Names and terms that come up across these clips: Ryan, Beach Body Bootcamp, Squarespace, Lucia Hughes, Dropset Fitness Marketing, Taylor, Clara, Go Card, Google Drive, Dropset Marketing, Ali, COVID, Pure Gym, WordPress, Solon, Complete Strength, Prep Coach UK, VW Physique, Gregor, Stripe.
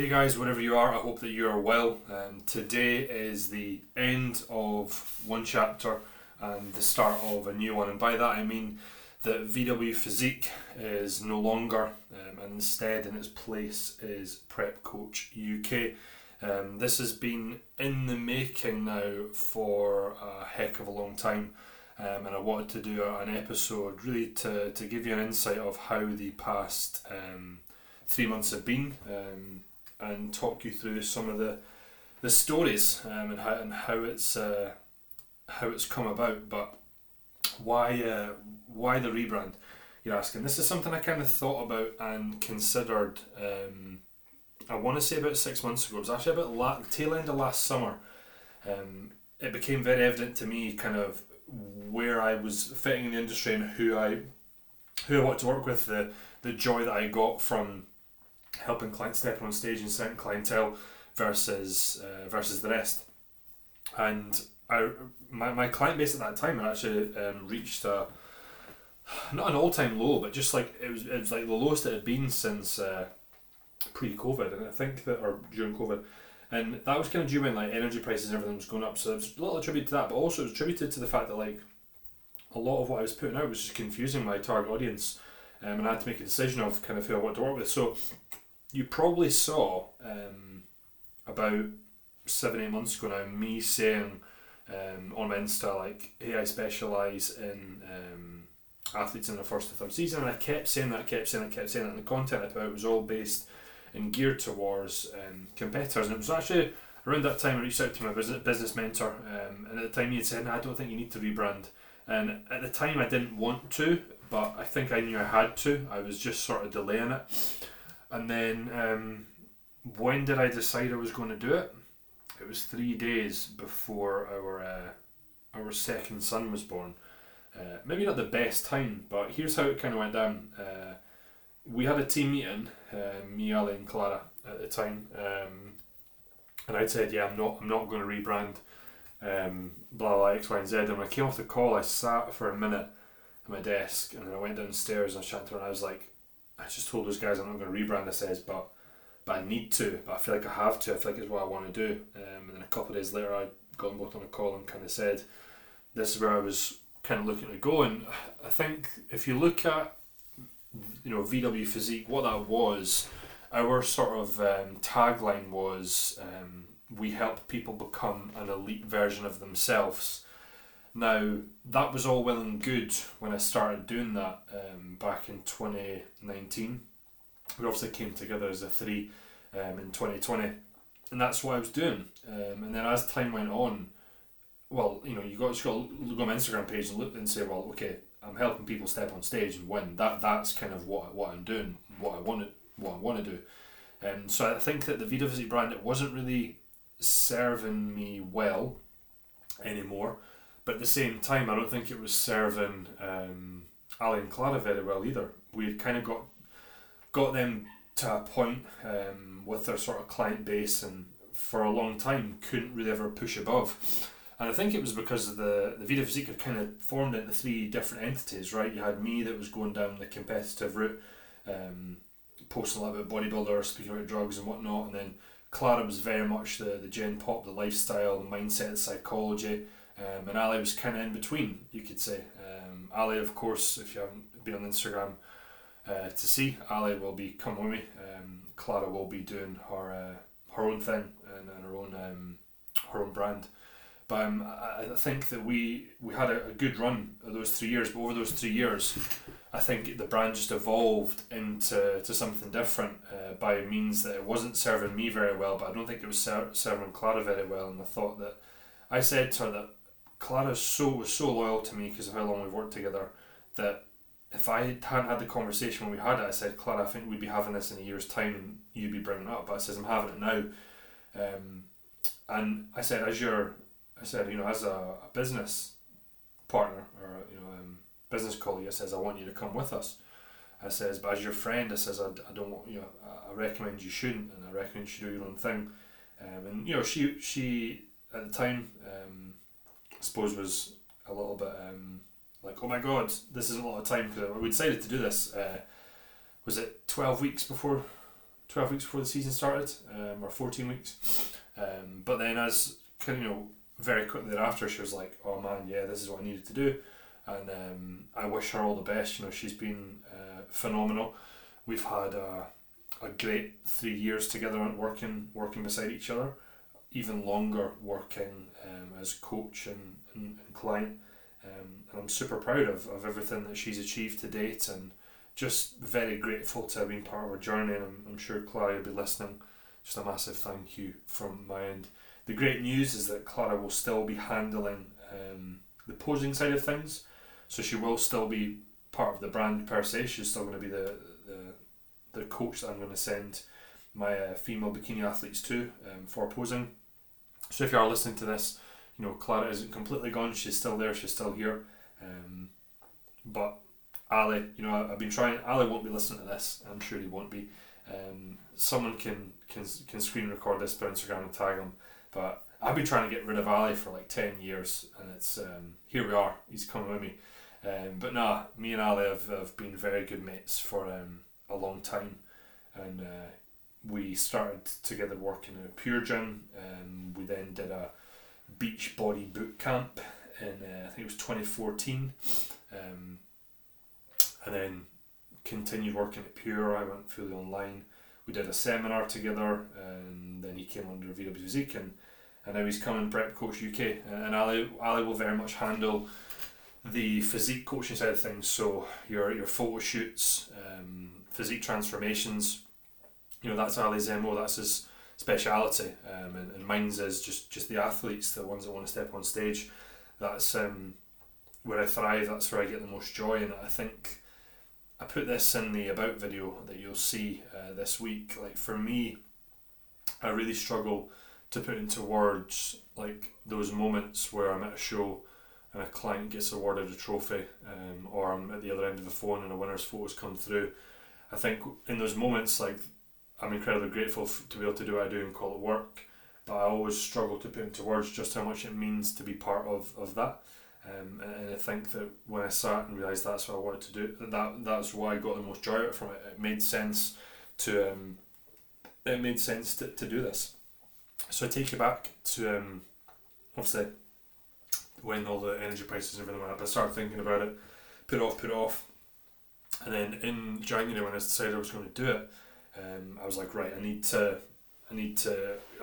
Hey guys, wherever you are, I hope that you are well. Today is the end of one chapter and the start of a new one, and by that I mean that VW Physique is no longer, and instead in its place is Prep Coach UK. This has been in the making now for a heck of a long time, and I wanted to do an episode really to give you an insight of how the past 3 months have been, and talk you through some of the stories and how it's come about. But why the rebrand, you're asking? This is something I kind of thought about and considered. I want to say about 6 months ago. It was actually about tail end of last summer. It became very evident to me kind of where I was fitting in the industry and who I want to work with. The joy that I got from helping clients step on stage and certain clientele versus the rest. And my client base at that time had actually reached not an all-time low, but just like it was like the lowest it had been since pre-COVID, and I think that, or during COVID, and that was kind of due when like energy prices and everything was going up. So there's a lot attributed to that, but also it was attributed to the fact that like a lot of what I was putting out was just confusing my target audience, and I had to make a decision of kind of who I wanted to work with. So you probably saw about 7-8 months ago now me saying on my Insta like, hey, I specialise in athletes in their 1st to 3rd season, and I kept saying that, and the content I put out was all based and geared towards competitors. And it was actually around that time I reached out to my business mentor, and at the time he had said, no, I don't think you need to rebrand. And at the time I didn't want to, but I think I knew I had to. I was just sort of delaying it. And then when did I decide I was going to do it? It was 3 days before our second son was born. Maybe not the best time, but here's how it kind of went down. We had a team meeting, me, Ali and Clara at the time, and I said, yeah, I'm not going to rebrand, blah, blah, X, Y and Z. And when I came off the call, I sat for a minute at my desk, and then I went downstairs and I chatted to her, and I was like, I just told those guys I'm not going to rebrand, I says, but I need to, but I feel like I have to, I feel like it's what I want to do. And then a couple of days later, I got them both on a call and kind of said, this is where I was kind of looking to go. And I think if you look at, you know, VW Physique, what that was, our sort of tagline was, we help people become an elite version of themselves. Now, that was all well and good when I started doing that back in 2019. We obviously came together as a three in 2020, and that's what I was doing. And then as time went on, well, you know, you just got to go on my Instagram page and look and say, well, okay, I'm helping people step on stage and win. That's kind of what I'm doing, what I want to do. So I think that the VW Physique brand, it wasn't really serving me well anymore. But at the same time, I don't think it was serving Ali and Clara very well either. We had kind of got them to a point with their sort of client base, and for a long time couldn't really ever push above. And I think it was because of the VW Physique had kind of formed into three different entities, right? You had me that was going down the competitive route, posting a lot about bodybuilders, speaking about drugs and whatnot, and then Clara was very much the gen pop, the lifestyle, the mindset, the psychology, and Ali was kind of in between, you could say. Ali, of course, if you haven't been on Instagram to see, Ali will be coming with me. Clara will be doing her own thing and her own brand. But I think that we had a good run of those 3 years, but over those 3 years, I think the brand just evolved into something different by means that it wasn't serving me very well, but I don't think it was serving Clara very well. And I thought that, I said to her that Clara was so loyal to me because of how long we've worked together, that if I hadn't had the conversation when we had it, I said, Clara, I think we'd be having this in a year's time and you'd be bringing it up. But I says, I'm having it now. And I said, you know, as a business partner or, you know, business colleague, I says, I want you to come with us. I says, but as your friend, I says, I don't want, you know, I recommend you shouldn't, and I recommend you do your own thing. And, you know, she at the time, I suppose was a little bit like, oh my God, this isn't a lot of time, because we decided to do this. Was it 12 weeks before 12 weeks before the season started, or 14 weeks. But then as, you know, very quickly thereafter, she was like, oh man, yeah, this is what I needed to do. And I wish her all the best. You know, she's been phenomenal. We've had a great 3 years together and working beside each other, even longer working as coach and client. And I'm super proud of everything that she's achieved to date, and just very grateful to have been part of her journey. And I'm sure Clara will be listening. Just a massive thank you from my end. The great news is that Clara will still be handling the posing side of things, so she will still be part of the brand per se. She's still going to be the coach that I'm going to send my female bikini athletes to for posing. So if you are listening to this, you know, Clara isn't completely gone. She's still there. She's still here. But Ali, you know, I've been trying. Ali won't be listening to this. I'm sure he won't be. Someone can screen record this for Instagram and tag him. But I've been trying to get rid of Ali for like 10 years, and it's here we are. He's coming with me. But nah, me and Ali have been very good mates for a long time, and we started together working at Pure Gym. We then did a Beach Body Bootcamp in I think it was 2014, and then continued working at Pure. I went fully online. We did a seminar together, and then he came under VW Physique, and now he's coming Prep Coach UK. And Ali will very much handle the physique coaching side of things. So your photo shoots, physique transformations, you know, that's Ali's MO, that's his speciality. And mine's is just the athletes, the ones that want to step on stage. That's where I thrive, that's where I get the most joy. And I think I put this in the about video that you'll see this week. Like, for me, I really struggle to put into words like those moments where I'm at a show and a client gets awarded a trophy, or I'm at the other end of the phone and a winner's photos come through. I think in those moments, like, I'm incredibly grateful to be able to do what I do and call it work, but I always struggle to put into words just how much it means to be part of that. And I think that when I sat and realised that's what I wanted to do, that's why I got the most joy out from it. It made sense to do this. So I take you back to obviously when all the energy prices and everything went up. I started thinking about it, put it off, and then in January when I decided I was going to do it, I was like, right, I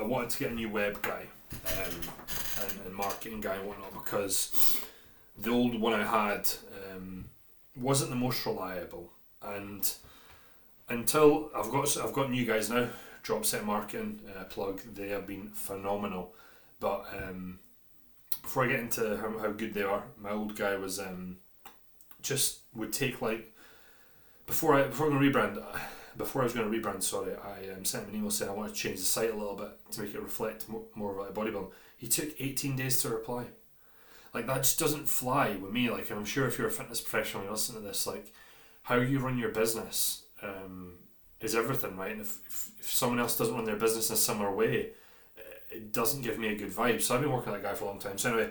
wanted to get a new web guy and marketing guy and whatnot, because the old one I had wasn't the most reliable. And until I've got new guys now, Dropset Marketing, plug, they have been phenomenal. But before I get into how good they are, my old guy was just would take like before I was going to rebrand, I sent him an email saying I want to change the site a little bit to make it reflect more of like bodybuilding. He took 18 days to reply. Like, that just doesn't fly with me. Like, I'm sure if you're a fitness professional and you listen to this, like, how you run your business is everything, right? And if someone else doesn't run their business in a similar way, it doesn't give me a good vibe. So I've been working with that guy for a long time. So anyway,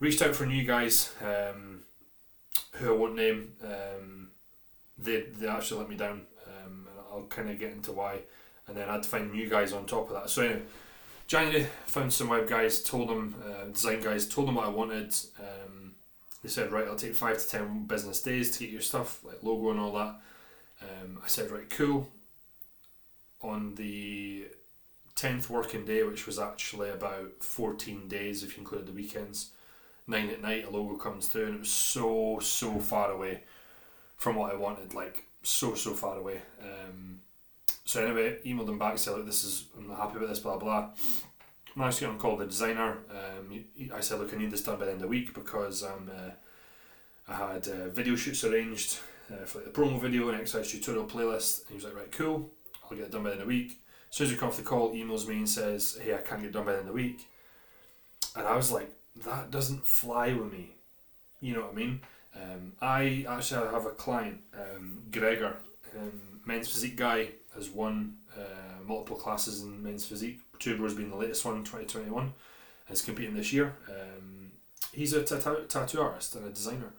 reached out for new guys who I won't name. They actually let me down. I'll kind of get into why, and then I had to find new guys on top of that. So anyway, January, found some web guys, told them, design guys, told them what I wanted. They said, right, I'll take 5 to 10 business days to get your stuff, like logo and all that. I said, right, cool. On the 10th working day, which was actually about 14 days if you included the weekends, 9 at night, a logo comes through, and it was so far away from what I wanted, like so far away. So anyway, emailed them back, said, look, I'm not happy with this, blah blah. Managed to get on call the designer. I said, look, I need this done by the end of the week, because I had video shoots arranged for like the promo video and exercise tutorial playlist. And he was like, right, cool, I'll get it done by the end of the week. As soon as we come off the call, emails me and says, hey, I can't get it done by the end of the week. And I was like, that doesn't fly with me, you know what I mean? I actually have a client, Gregor, men's physique guy, has won multiple classes in men's physique. Tuber has been the latest one in 2021, is competing this year. He's a tattoo artist and a designer.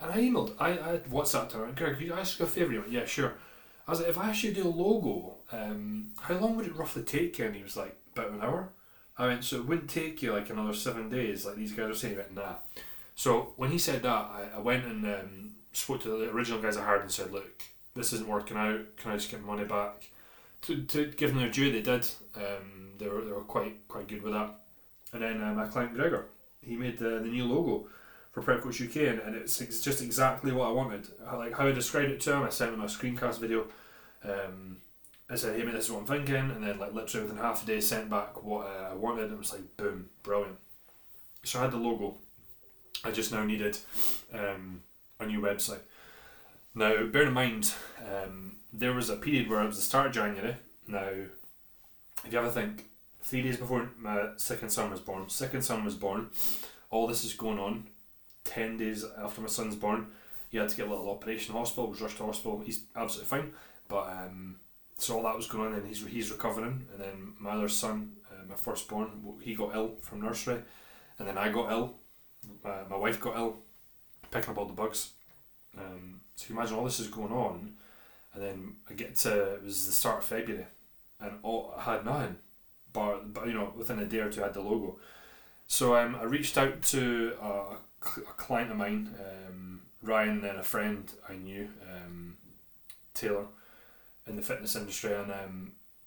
And I WhatsApped her, Greg, could I ask you a favour? He went, yeah, sure. I was like, if I asked you to do a logo, how long would it roughly take you? And he was like, about an hour. I went, so it wouldn't take you like another 7 days, like these guys are saying. About nah. So when he said that, I went and spoke to the original guys I hired and said, look, this isn't working out, can I just get money back? To give them their due, they did. They were quite good with that. And then my client Gregor, he made the new logo for Prep Coach UK, and it's just exactly what I wanted. Like how I described it to him, I sent him a screencast video. I said, hey mate, this is what I'm thinking, and then like literally within half a day sent back what I wanted, and it was like boom, brilliant. So I had the logo. I just now needed a new website. Now, bear in mind, there was a period where it was the start of January. Now, if you ever think, 3 days before my second son was born, all this is going on. 10 days after my son's born, he had to get a little operation hospital, was rushed to hospital, he's absolutely fine. But so all that was going on, and he's recovering. And then my other son, my firstborn, he got ill from nursery. And then I got ill, my wife got ill, picking up all the bugs. So you imagine all this is going on, and then I get to, it was the start of February, and I had nothing, but you know, within a day or two I had the logo. So I reached out to a client of mine, Ryan, and a friend I knew, Taylor, in the fitness industry, and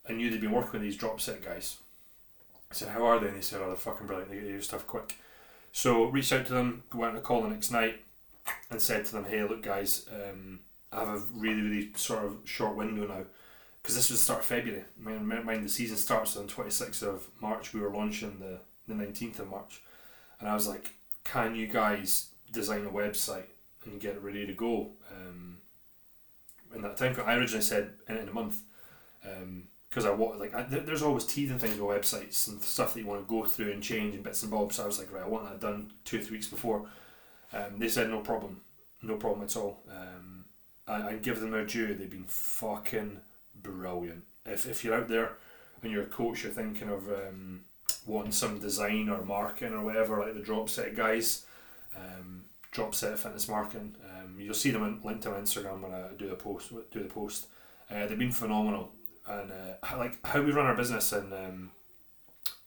I knew they'd been working with these Dropset guys. I said, how are they? And they said, oh, they're fucking brilliant, they get your stuff quick. So reached out to them, went on a call the next night, and said to them, hey look guys, I have a really sort of short window now, because this was the start of February. Mind the season starts on 26th of March, we were launching the 19th of March, and I was like, can you guys design a website and get it ready to go in that time? I originally said in a month, because there's always teething things with websites and stuff that you want to go through and change and bits and bobs. So I was like, right, I want that done 2 or 3 weeks before. They said no problem at all. I give them their due, they've been fucking brilliant. If you're out there and you're a coach, you're thinking of wanting some design or marketing or whatever, like the Dropset guys, Dropset Fitness Marketing, you'll see them linked on Instagram when I do the post. They've been phenomenal, and like how we run our business in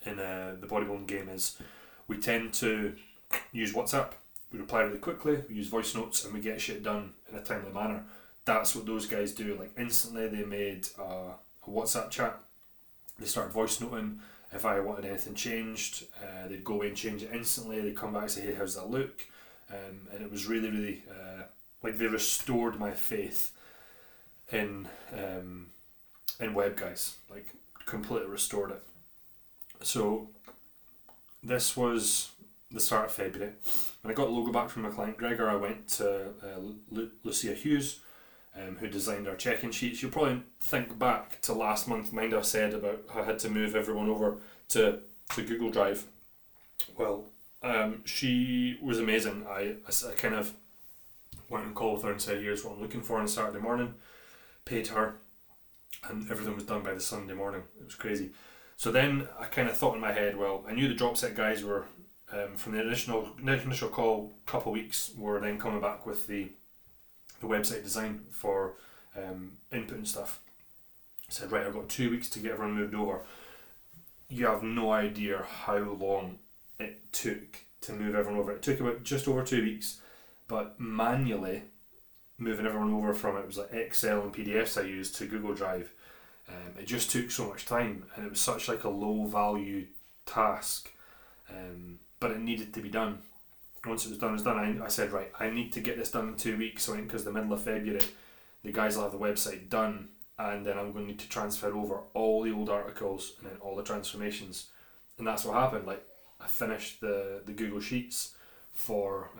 the bodybuilding game is we tend to use WhatsApp. We reply really quickly, we use voice notes, and we get shit done in a timely manner. That's what those guys do. Like instantly they made a WhatsApp chat, they started voice noting. If I wanted anything changed, they'd go away and change it instantly, they'd come back and say, hey, how's that look? And it was really like they restored my faith in web guys, like completely restored it. So this was the start of February. When I got the logo back from my client Gregor, I went to Lucia Hughes, who designed our check-in sheets. You'll probably think back to last month, mind I said about how I had to move everyone over to Google Drive. Well, she was amazing. I kind of went on call with her and said, here's what I'm looking for on Saturday morning, paid her, and everything was done by the Sunday morning. It was crazy. So then I kind of thought in my head, well, I knew the Dropset guys were from the initial call, couple weeks, we're then coming back with the website design for input and stuff. I said, right, I've got 2 weeks to get everyone moved over. You have no idea how long it took to move everyone over. It took about just over 2 weeks, but manually moving everyone over from, it was like Excel and PDFs I used, to Google Drive. It just took so much time, and it was such like a low value task. But it needed to be done. Once it was done, I said, right, I need to get this done in 2 weeks, so because the middle of February the guys will have the website done, and then I'm going to need to transfer over all the old articles and then all the transformations. And that's what happened. Like I finished the Google Sheets for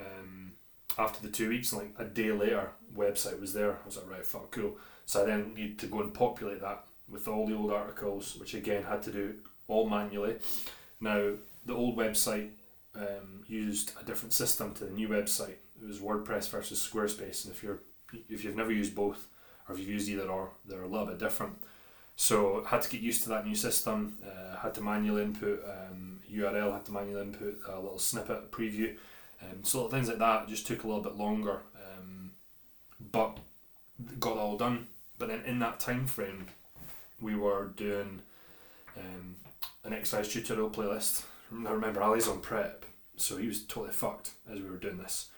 after the 2 weeks, and like a day later website was there. I was like, right, fuck, cool. So I then need to go and populate that with all the old articles, which again had to do all manually. Now the old website used a different system to the new website. It was WordPress versus Squarespace, and if you've never used both, or if you've used either or, they're a little bit different. So I had to get used to that new system. Had to manually input URL, had to manually input a little snippet, a preview, so little things like that just took a little bit longer, but got it all done. But then in that time frame, we were doing an exercise tutorial playlist. Now remember, Ali's on prep, so he was totally fucked as we were doing this.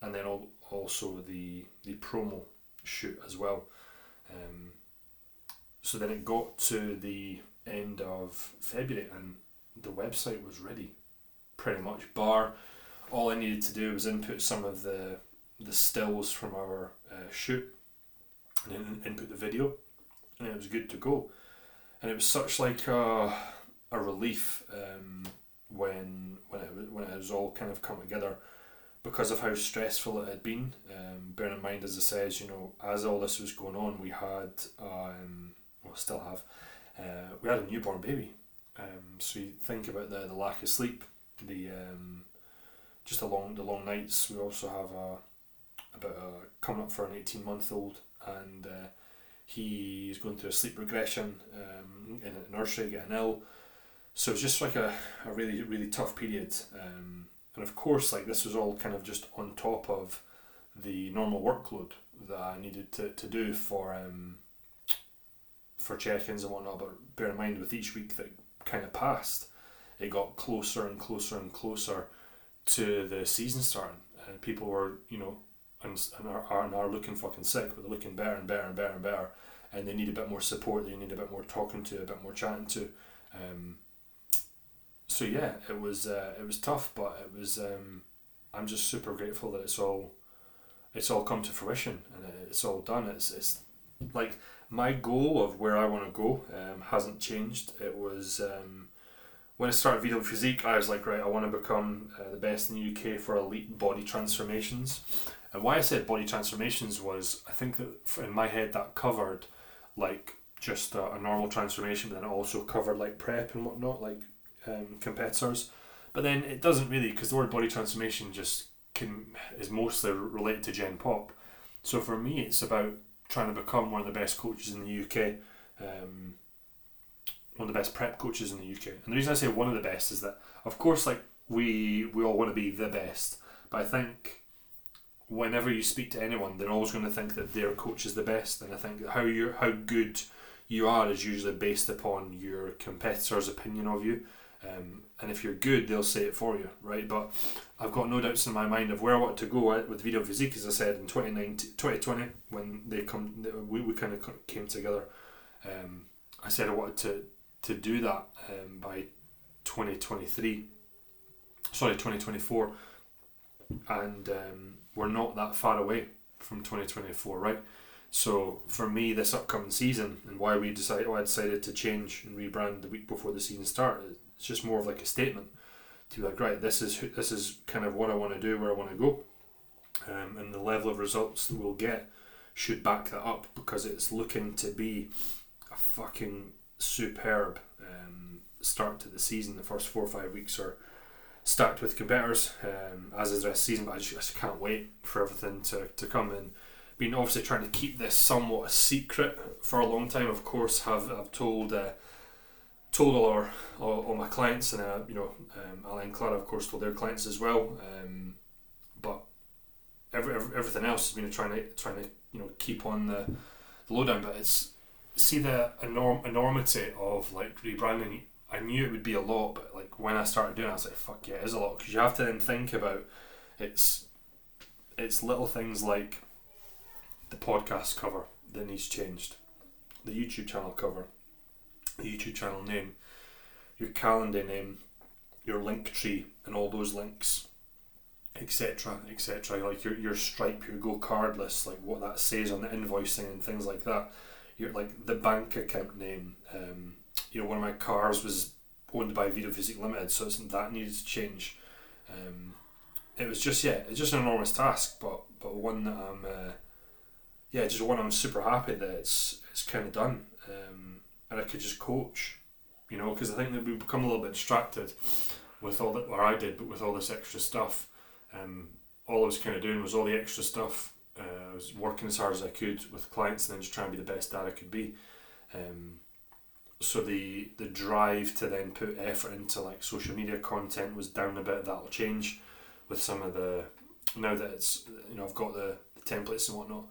And then also the promo shoot as well. So then it got to the end of February and the website was ready, pretty much. Bar, all I needed to do was input some of the stills from our shoot and then input the video, and it was good to go. And it was such like a relief when it was all kind of come together, because of how stressful it had been. Bearing in mind, as I says, you know, as all this was going on, we had we had a newborn baby. So you think about the lack of sleep, just the long nights. We also have coming up for an 18-month-old, and he's going through a sleep regression in a nursery, getting ill. So it's just like a really, really tough period. And of course, like, this was all kind of just on top of the normal workload that I needed to do for check-ins and whatnot. But bear in mind, with each week that kind of passed, it got closer and closer and closer to the season starting, and people were, you know, and are looking fucking sick, but they're looking better and better and better and better, and they need a bit more support, they need a bit more talking to, a bit more chatting to. So yeah, it was tough, but it was. I'm just super grateful that it's all come to fruition and it's all done. It's like my goal of where I want to go hasn't changed. It was when I started VW Physique, I was like, right, I want to become the best in the UK for elite body transformations. And why I said body transformations was, I think that in my head that covered like just a normal transformation, but then it also covered like prep and whatnot, like competitors. But then it doesn't really, because the word body transformation is mostly related to Gen Pop. So for me, it's about trying to become one of the best coaches in the UK, one of the best prep coaches in the UK. And the reason I say one of the best is that, of course, like we all want to be the best, but I think whenever you speak to anyone, they're always going to think that their coach is the best. And I think how good you are is usually based upon your competitor's opinion of you. And if you're good, they'll say it for you, right? But I've got no doubts in my mind of where I want to go with VW Physique, as I said, in 2020, when we kind of came together. I said I wanted to do that by 2024, and we're not that far away from 2024, right? So for me, this upcoming season, and why I decided to change and rebrand the week before the season started, it's just more of like a statement to be like, right, this is kind of what I want to do, where I want to go, and the level of results that we'll get should back that up, because it's looking to be a fucking superb start to the season. The first 4 or 5 weeks are stacked with competitors, as is the rest of the season, but I just can't wait for everything to come in. Been obviously trying to keep this somewhat a secret for a long time. Of course, I've told all my clients, and Ali and Clara, of course, told their clients as well. But everything else has been trying to keep on the lowdown. But see the enormity of like rebranding. I knew it would be a lot, but like when I started doing it, I was like, fuck yeah, it is a lot, because you have to then think about it's little things like the podcast cover that needs changed, the YouTube channel cover, the YouTube channel name, your calendar name, your link tree and all those links, etc, etc, like your Stripe, your Go Card list, like what that says on the invoicing and things like that, your like the bank account name. One of my cars was owned by VW Physique Limited, so that needed to change. It was just, yeah, it's just an enormous task, but one that I'm just one I'm super happy that it's kind of done, and I could just coach, because I think that we become a little bit distracted with all that, or I did, but with all this extra stuff, all I was kind of doing was all the extra stuff. I was working as hard as I could with clients and then just trying to be the best dad I could be. So the drive to then put effort into like social media content was down a bit. That'll change with some of the, now that it's I've got the templates and whatnot.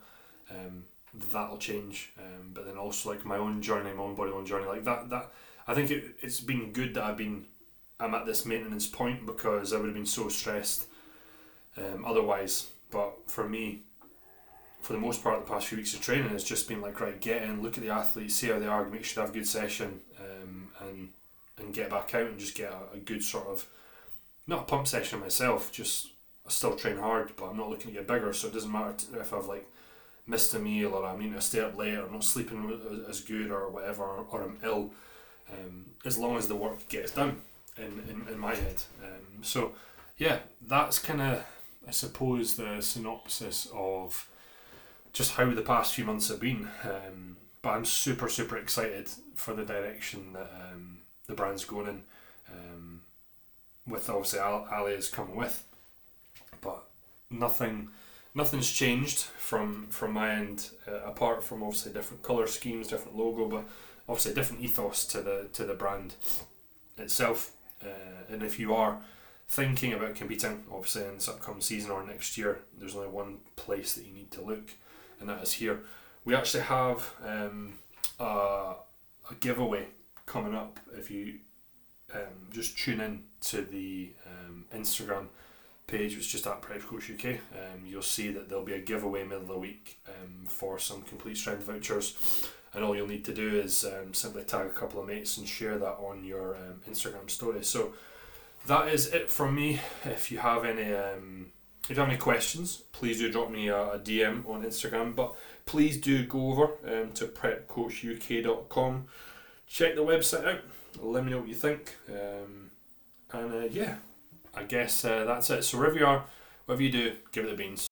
that'll change. But then also like my own body, my own journey, like that I think it's been good that I'm at this maintenance point, because I would have been so stressed otherwise. But for me, for the most part, the past few weeks of training has just been like, right, get in, look at the athletes, see how they are, make sure they have a good session, and get back out and just get a good sort of, not a pump session myself, just I still train hard, but I'm not looking to get bigger, so it doesn't matter if I've like missed a meal, or I'm eating to stay up late, or I'm not sleeping as good, or whatever, or I'm ill, as long as the work gets done in my head. So yeah, that's kind of, I suppose, the synopsis of just how the past few months have been. But I'm super, super excited for the direction that the brand's going in, with obviously Ali is coming with. But nothing's changed from my end, apart from obviously different colour schemes, different logo, but obviously different ethos to the brand itself. And if you are thinking about competing, obviously in this upcoming season or next year, there's only one place that you need to look, and that is here. We actually have a giveaway coming up. If you just tune in to the Instagram page, which is just at Prep Coach UK, you'll see that there'll be a giveaway middle of the week for some Complete Strength vouchers, and all you'll need to do is simply tag a couple of mates and share that on your Instagram story. So that is it from me. If you have any questions, please do drop me a DM on Instagram, but please do go over to prepcoachuk.com, check the website out, let me know what you think, and yeah, I guess that's it. So wherever you are, whatever you do, give it the beans.